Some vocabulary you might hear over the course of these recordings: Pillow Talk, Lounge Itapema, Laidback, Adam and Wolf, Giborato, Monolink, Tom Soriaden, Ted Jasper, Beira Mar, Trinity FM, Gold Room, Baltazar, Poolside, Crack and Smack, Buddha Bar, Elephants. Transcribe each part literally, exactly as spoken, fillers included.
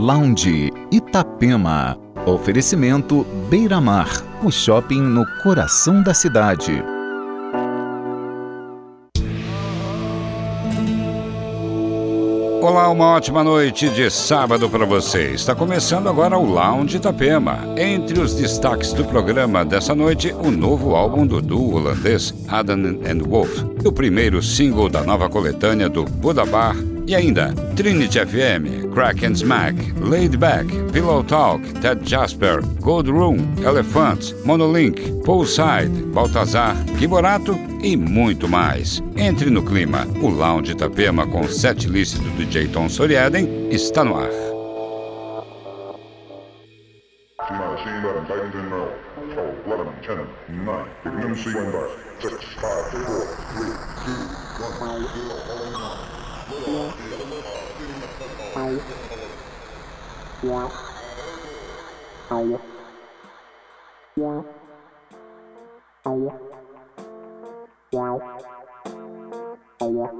Lounge Itapema. Oferecimento Beira Mar, o shopping no coração da cidade. Olá, uma ótima noite de sábado para você. Está começando agora o Lounge Itapema. Entre os destaques do programa dessa noite, o novo álbum do duo holandês Adam and Wolf, o primeiro single da nova coletânea do Buddha Bar. E ainda, Trinity F M, Crack and Smack, Laidback, Pillow Talk, Ted Jasper, Gold Room, Elephants, Monolink, Poolside, Baltazar, Giborato e muito mais. Entre no clima, o Lounge Itapema com set list do D J Tom Soriaden está no ar. I yeah I yeah I wow I wow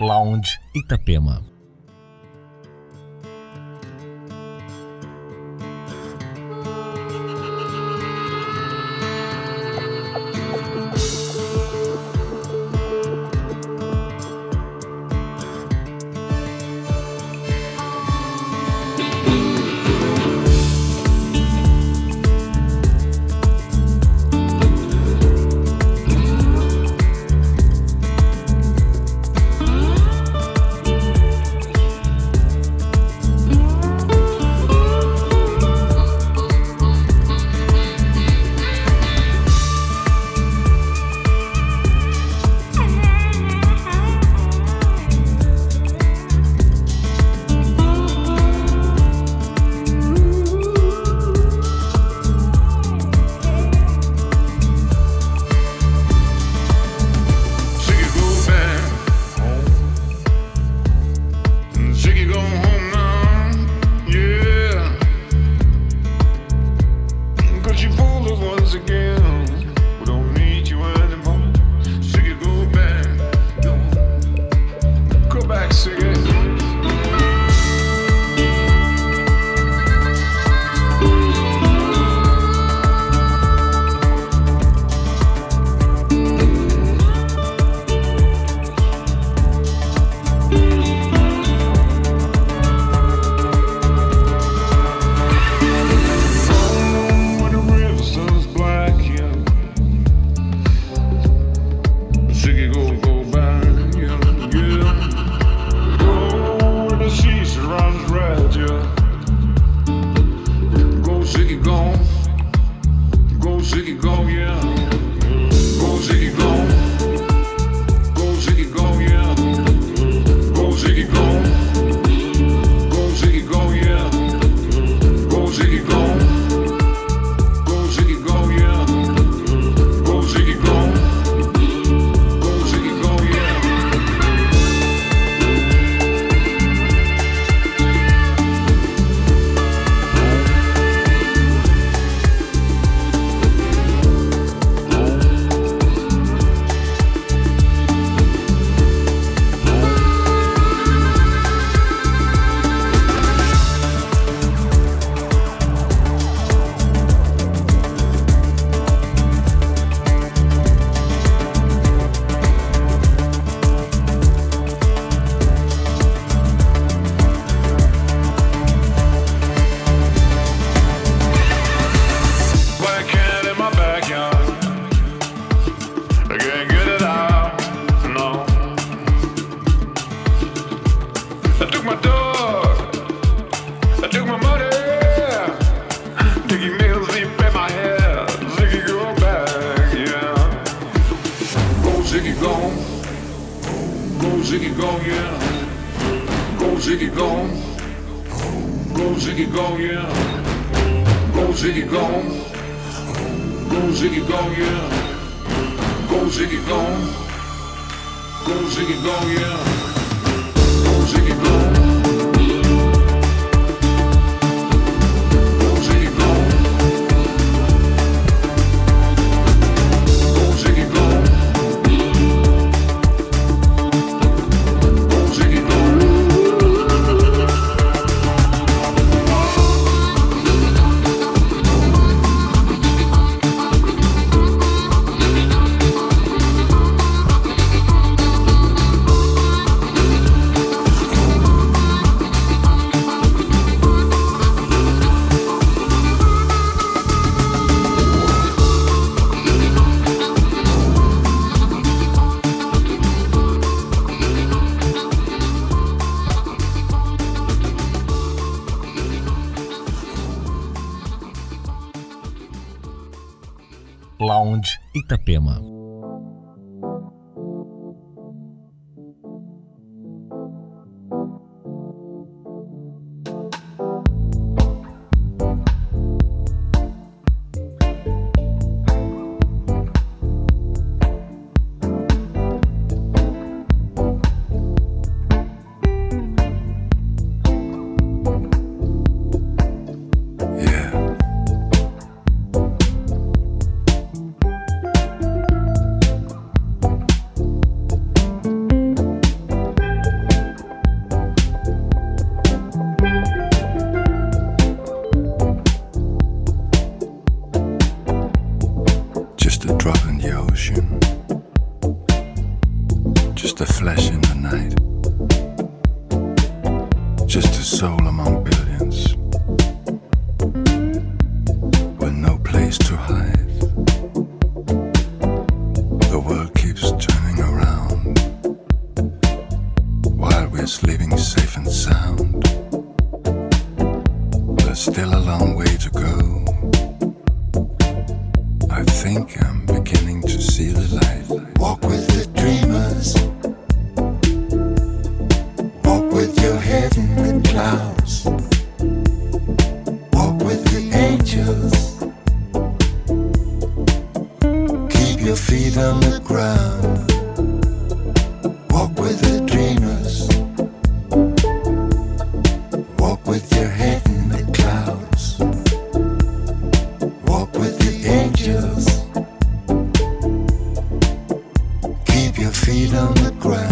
Lounge Itapema. Lounge Itapema. the ocean, just a flash in the night, just a soul among billions, with no place to hide. The world keeps turning around, while we're sleeping safe and sound. There's still a long way to go. I think I'm beginning to see the light. Walk with the dreamers. Walk with your head in the clouds. Walk with the angels. Keep your feet on the ground. Walk with the dreamers. Walk with your head in the clouds. Walk with the angels. Keep your feet on the ground.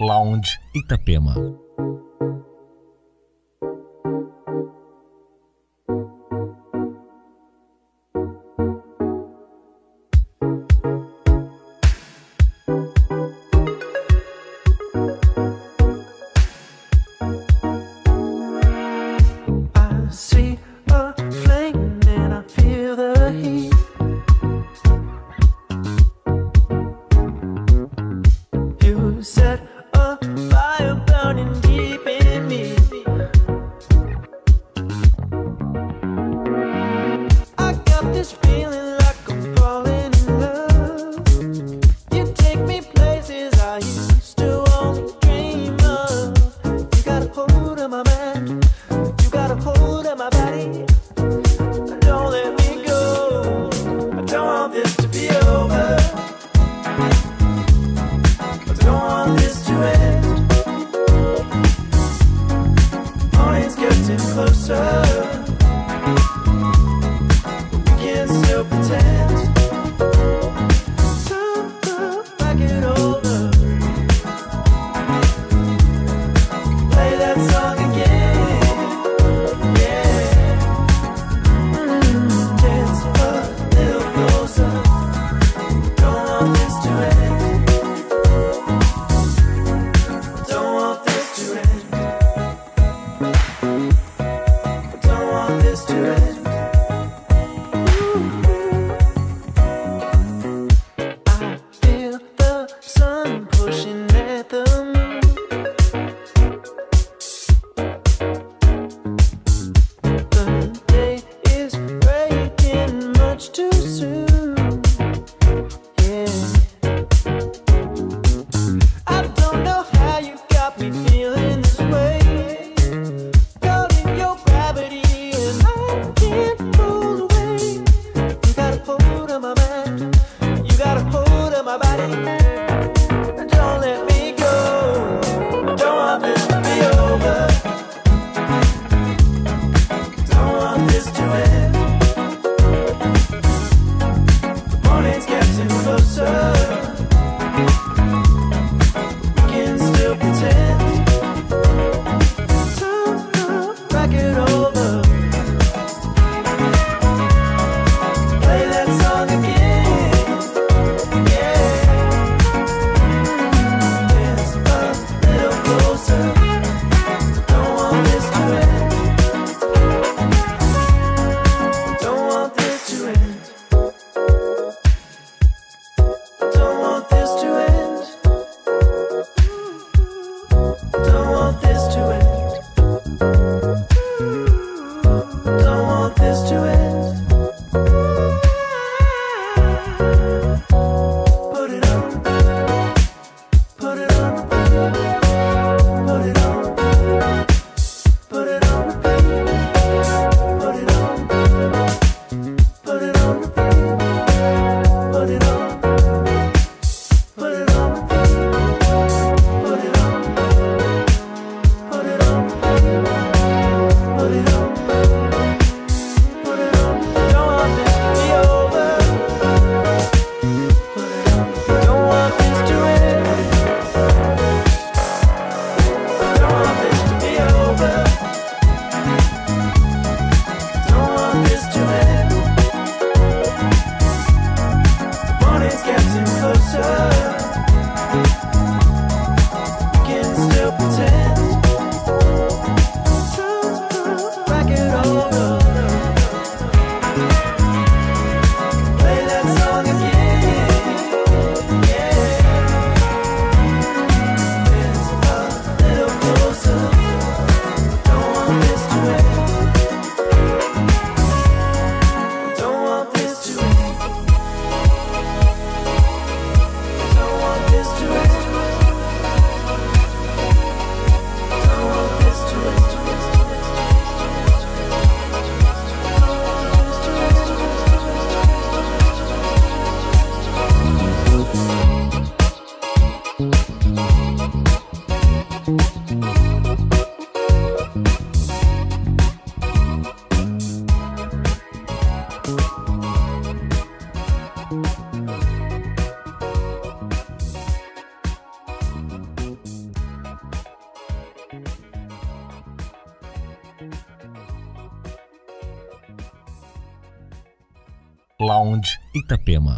Lounge Itapema. Don't want this to Lounge Itapema.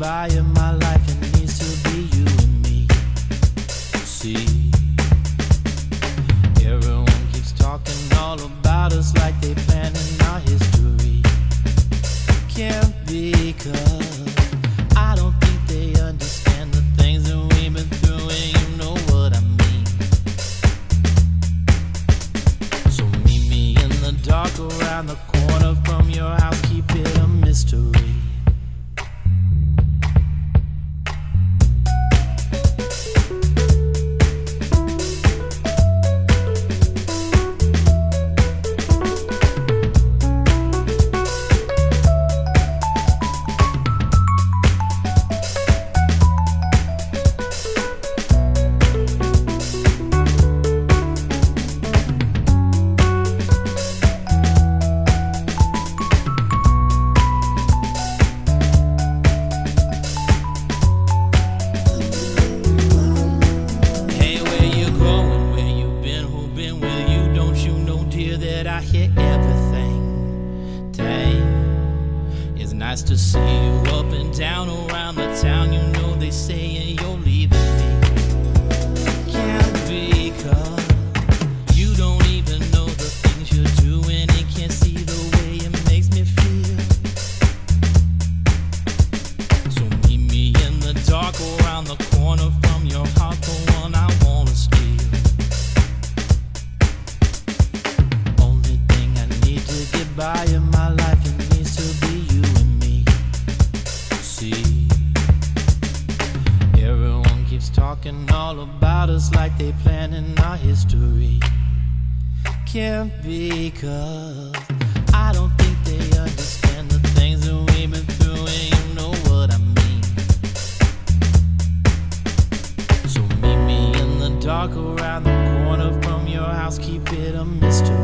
By in my life, it needs to be just to see you up and down around the town. You know they saying you're leaving me. It can't be cause you don't even know the things you're doing and can't see the way it makes me feel. So meet me in the dark around the corner from your heart, the one I wanna steal. Only thing I need to get by in my life. Talking all about us like they planning our history. Can't be cause I don't think they understand the things that we've been through, and you know what I mean. So meet me in the dark around the corner from your house, keep it a mystery.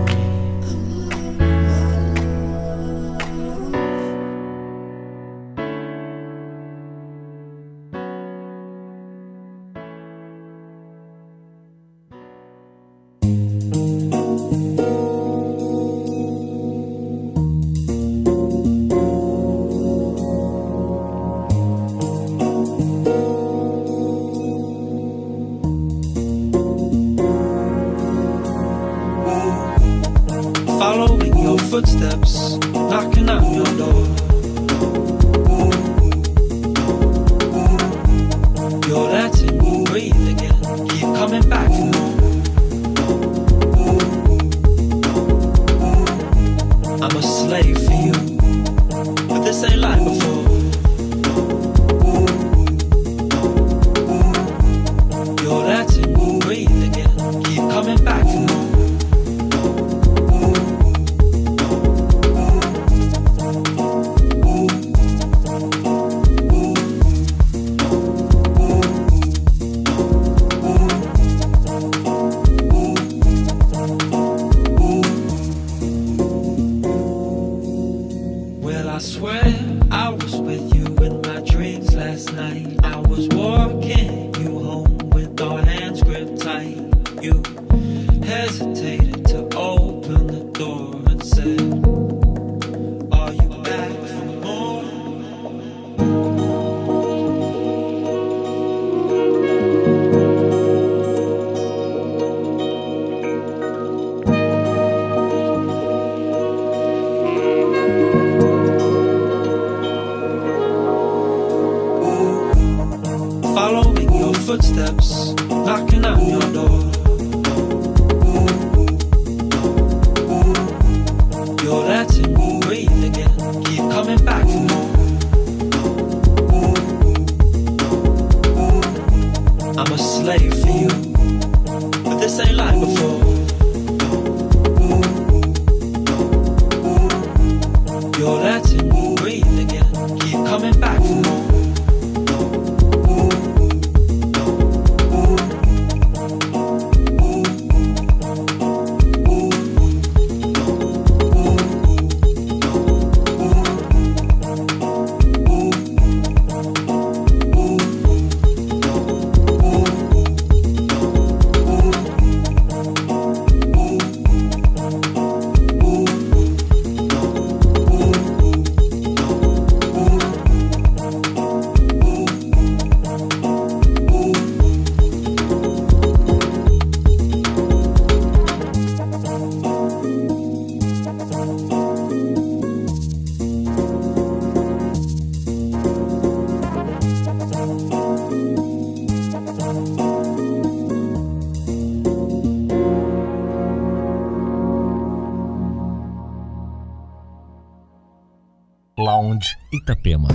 Lounge Itapema.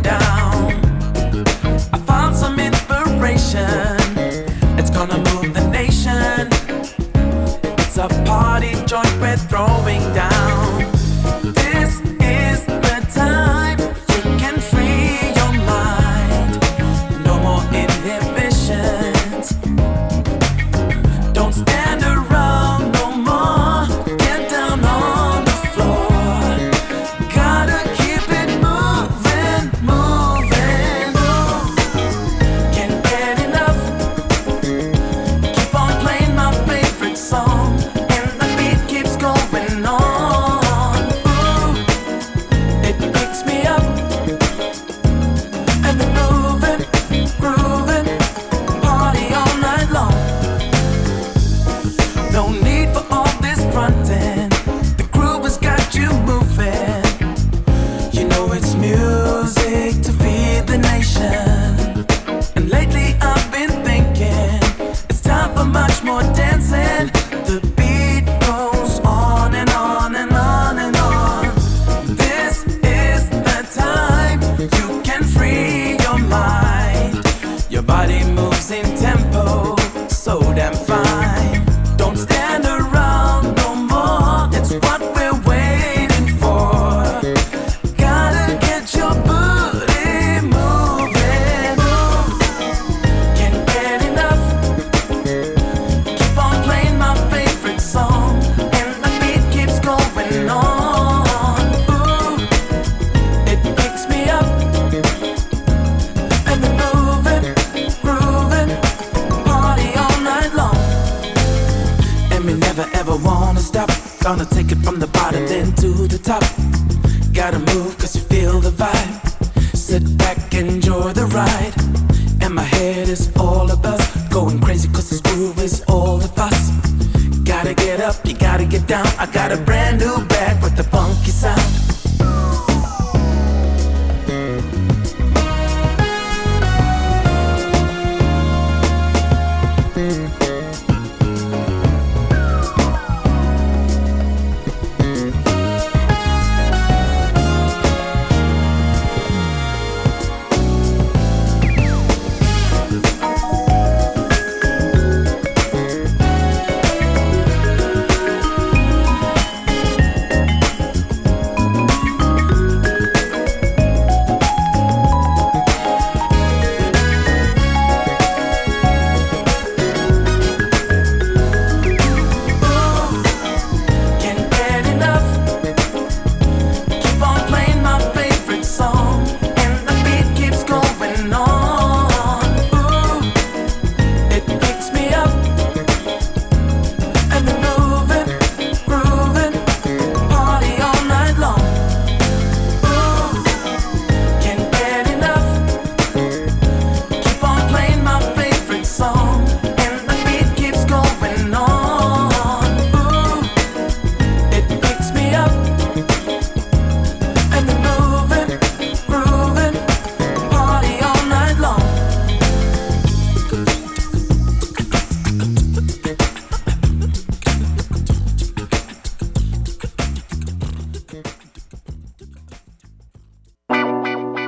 Down body moves in tempo, so damn fine. Don't stand around no more, that's what we're waiting for. Gotta get your booty moving. Can't get enough. Keep on playing my favorite song, and the beat keeps going on. Gonna take it from the bottom then to the top. Gotta move cause you feel the vibe. Sit back, enjoy the ride. And my head is all about going crazy cause this groove is all the fuss. Gotta get up, you gotta get down. I got a brand new bag with the funky sound.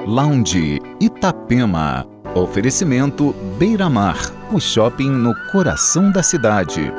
Lounge Itapema. Oferecimento Beira Mar, o shopping no coração da cidade.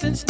This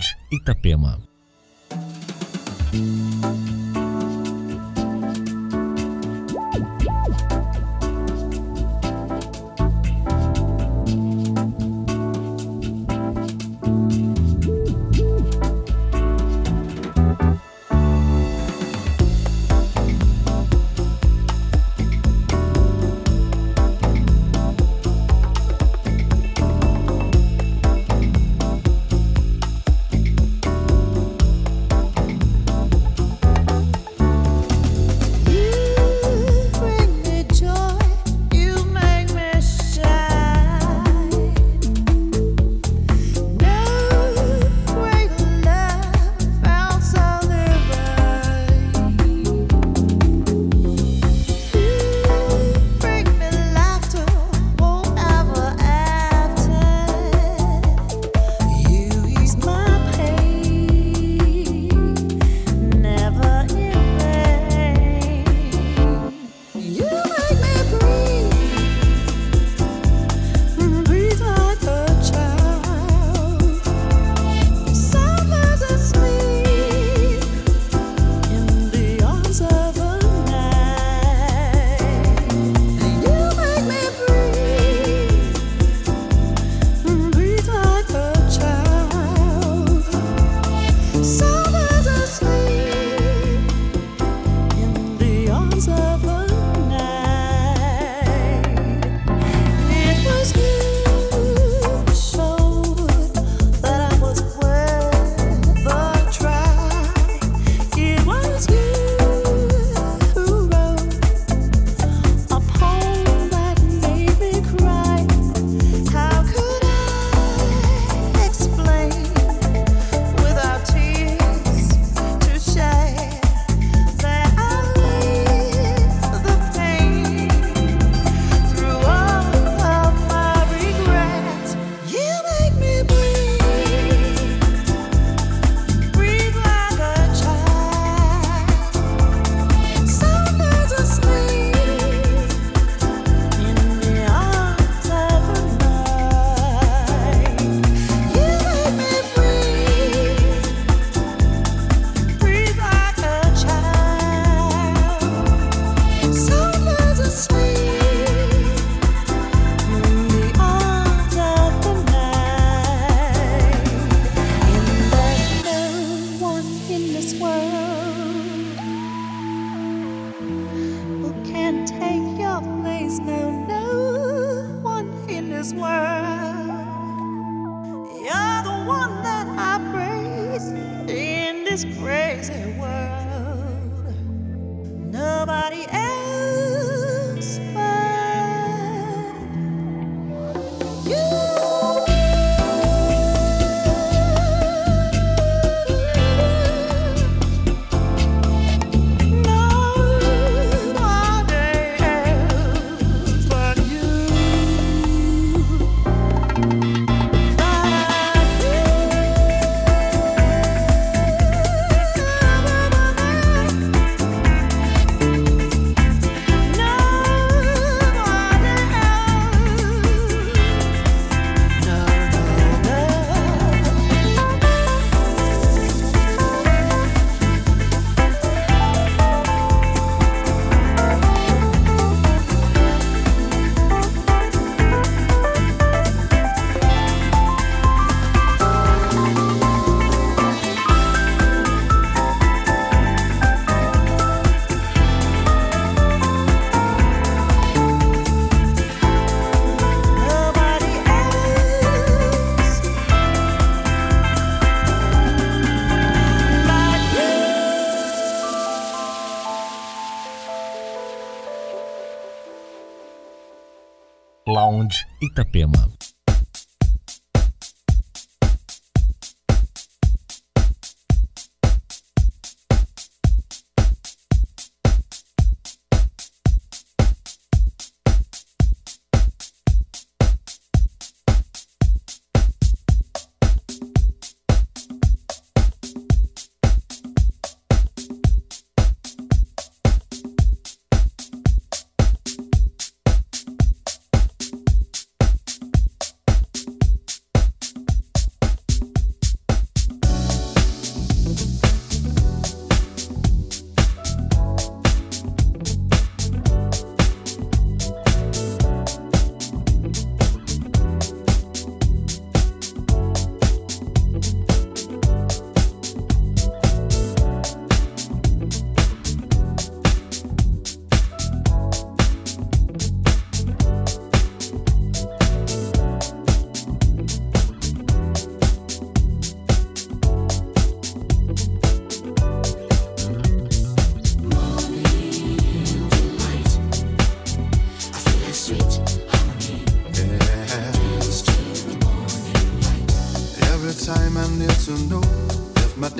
Lounge Itapema. Lounge Itapema.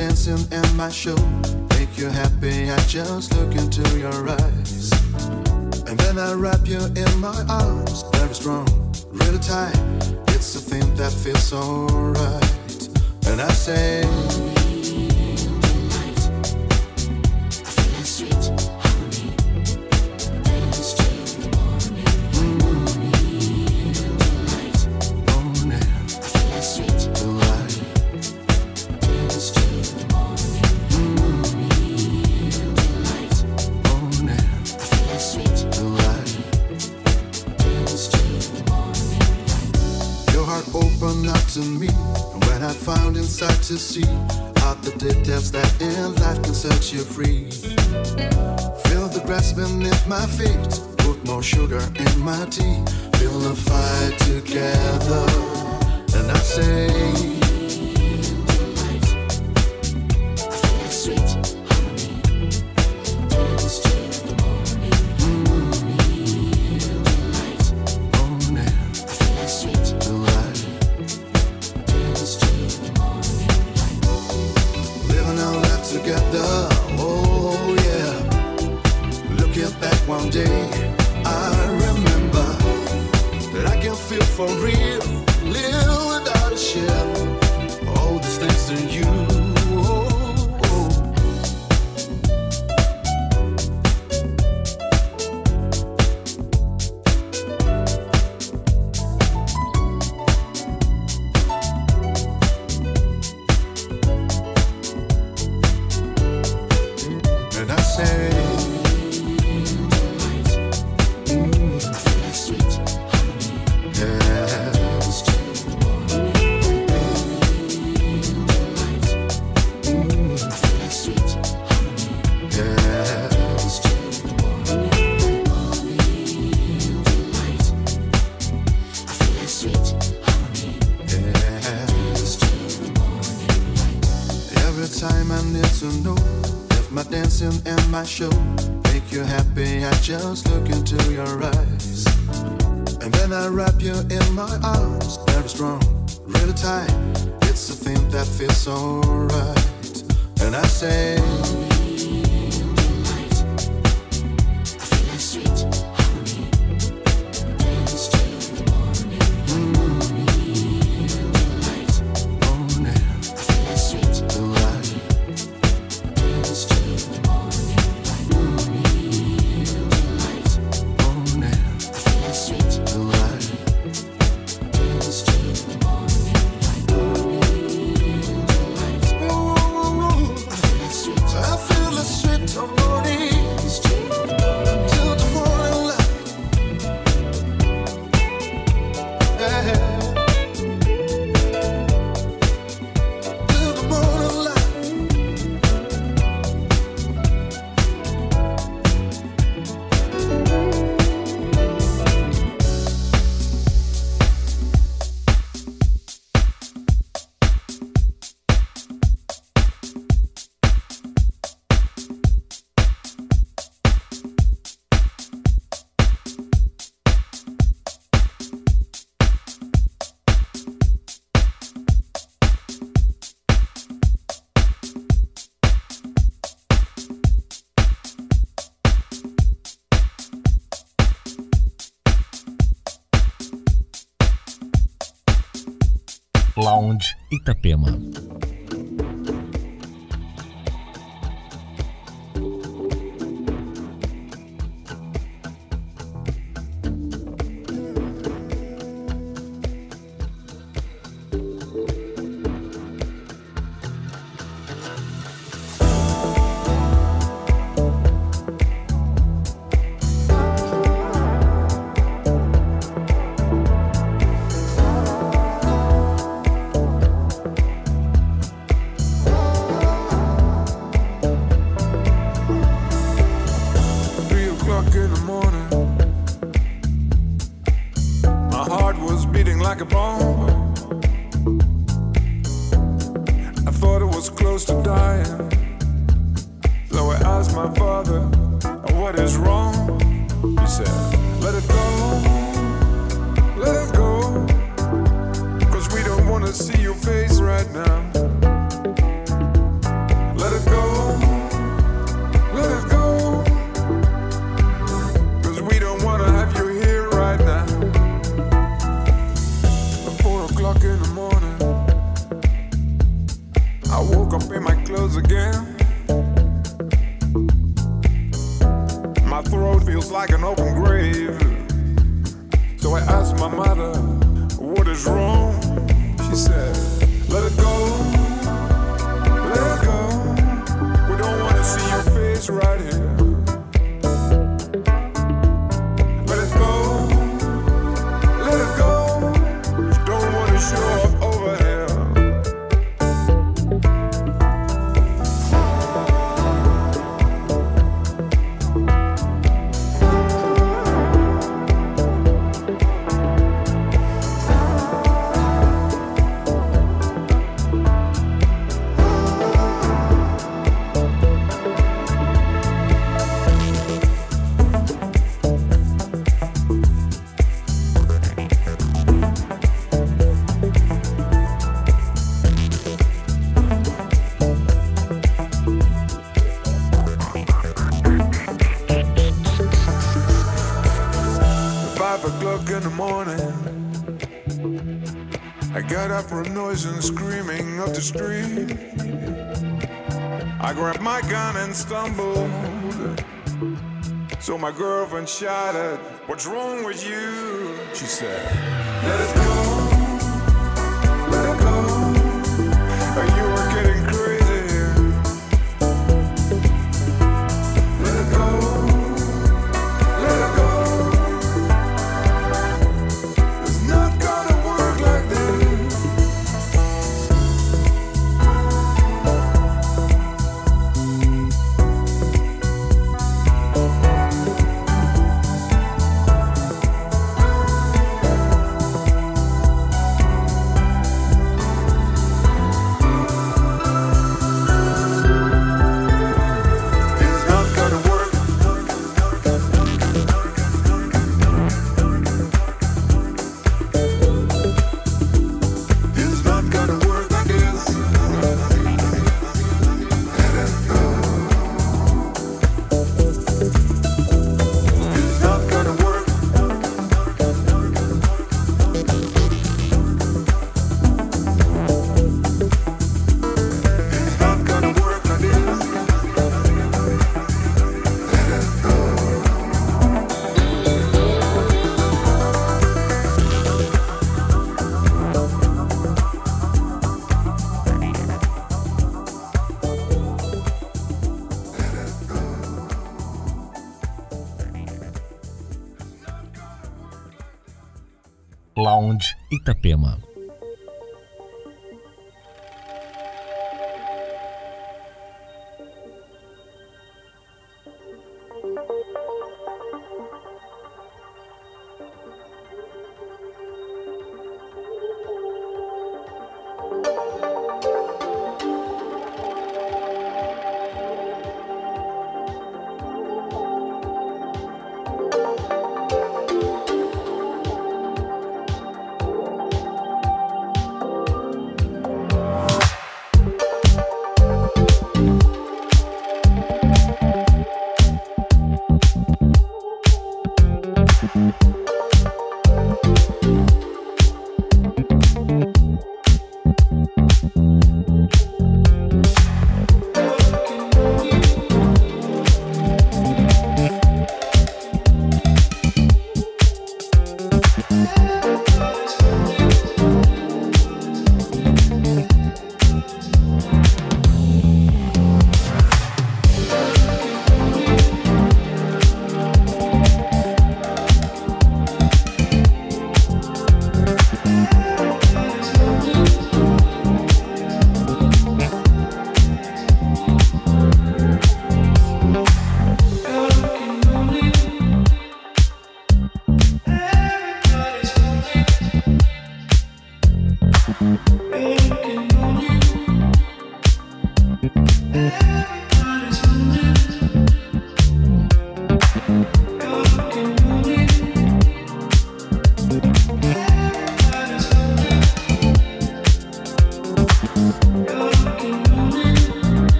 dancing in my show. Make you happy, I just look into your eyes. And then I wrap you in my arms, very strong, really tight. It's a thing that feels so right. And I say, to see all the details that in life can set you free. Feel the grass beneath my feet, put more sugar in my tea. Feel the fire together, and I say Lounge Itapema. See your face right now. an open grave. So I asked my mother, what is wrong? She said, let it go, let it go. We don't want to see your face right here. Let it go, let it go. You don't want to show up over here. From noise and screaming up the street, I grabbed my gun and stumbled. So my girlfriend shouted, what's wrong with you? She said, let it go, let it go. You are getting crazy here. Let it go, let it go. It's not gonna work like this. Lounge Itapema.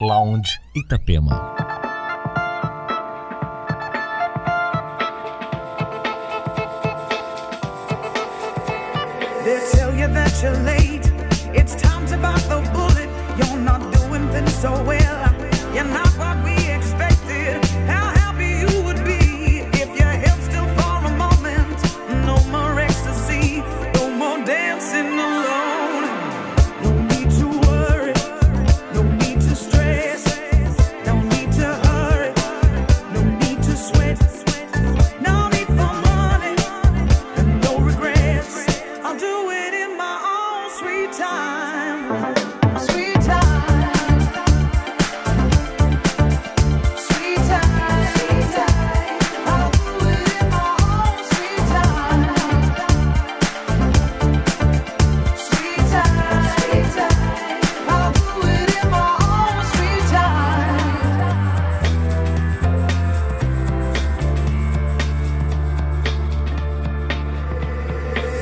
Lounge Itapema. They tell you that you're late. It's time's about the bullet. You're not doing things so well. You're not what we expected. How happy you would be if your head still for a moment. No more ecstasy. No more dancing alone.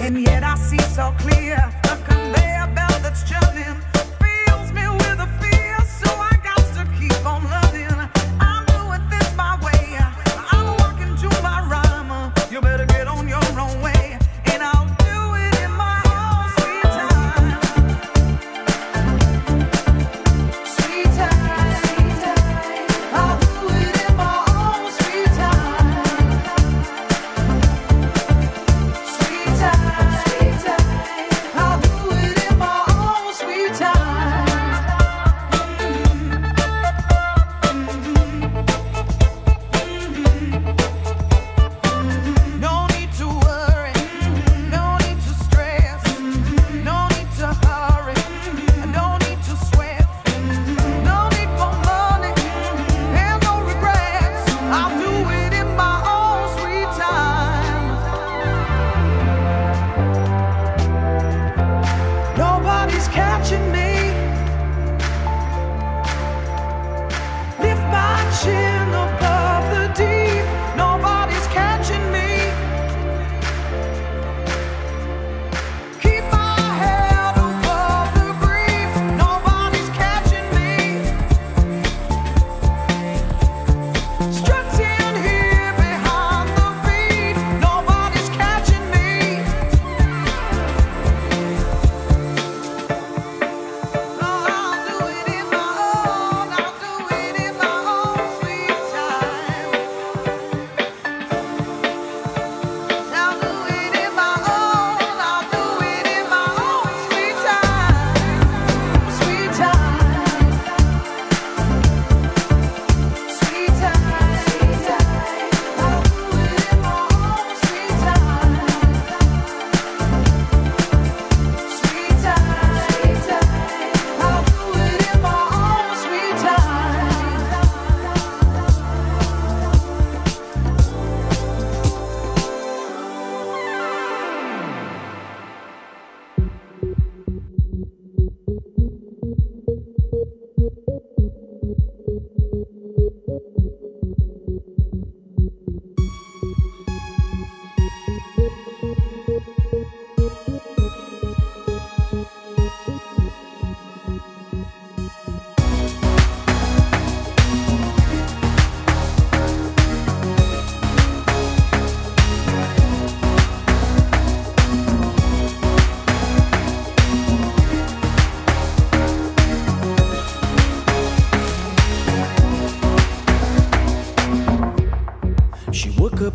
And yet I see so clear a conveyor belt that's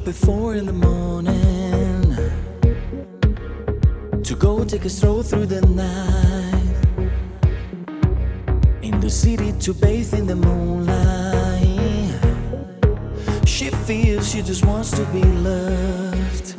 up at four in the morning to go take a stroll through the night, in the city to bathe in the moonlight. She feels she just wants to be loved.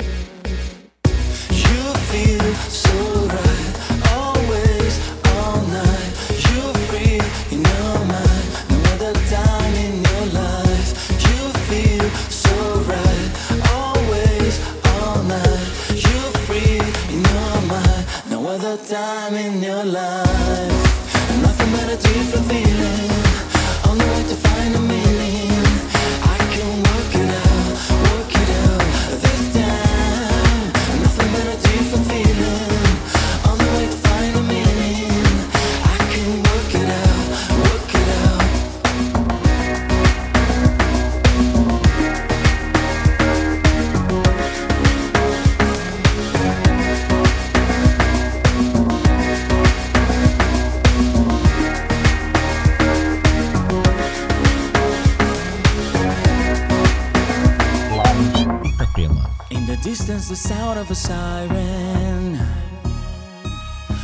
You feel so right, always, all night. You feel in your mind, no other time in your life. You feel so right, always, all night. You feel in your mind, no other time in your life. Nothing but a different feeling, on the way to find a meaning. I can work it out, work it out this time. Nothing but a different feeling, on the way to find a meaning. I can work it out, work it out. Lounge Itapema. In the distance, the sound of a siren,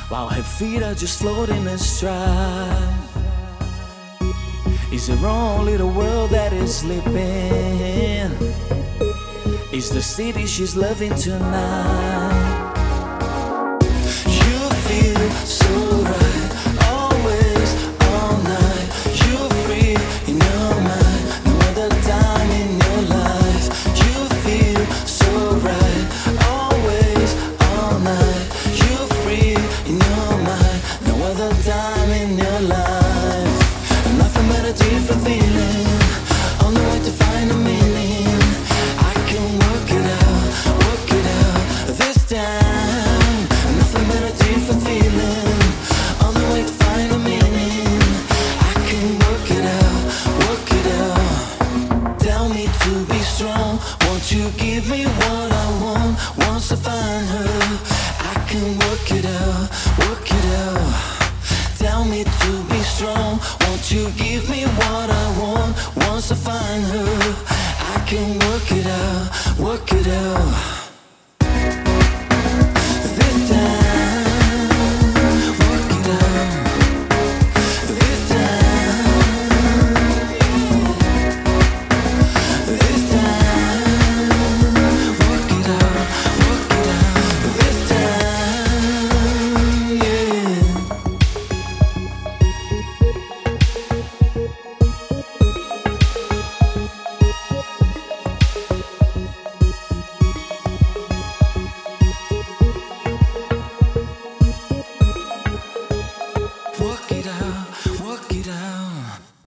while her feet are just floating astride. It's her own little world that is sleeping. It's the city she's loving tonight. You feel so right, always, all night. You feel in your mind, no other time in your life. You feel so right, always, all night. You feel in your mind, no other time in your life. Nothing but a different feeling, on the way to find a meaning. I can work it out, work it out this time. Nothing but a different feeling, on the way to find a meaning. I can work it out, work it out. Tell me to be strong, won't you give me what I want? Once I find her, I can work it out, work it out. Tell me to be strong, won't you give me what I want? Once I find her, I can work it out, work it out.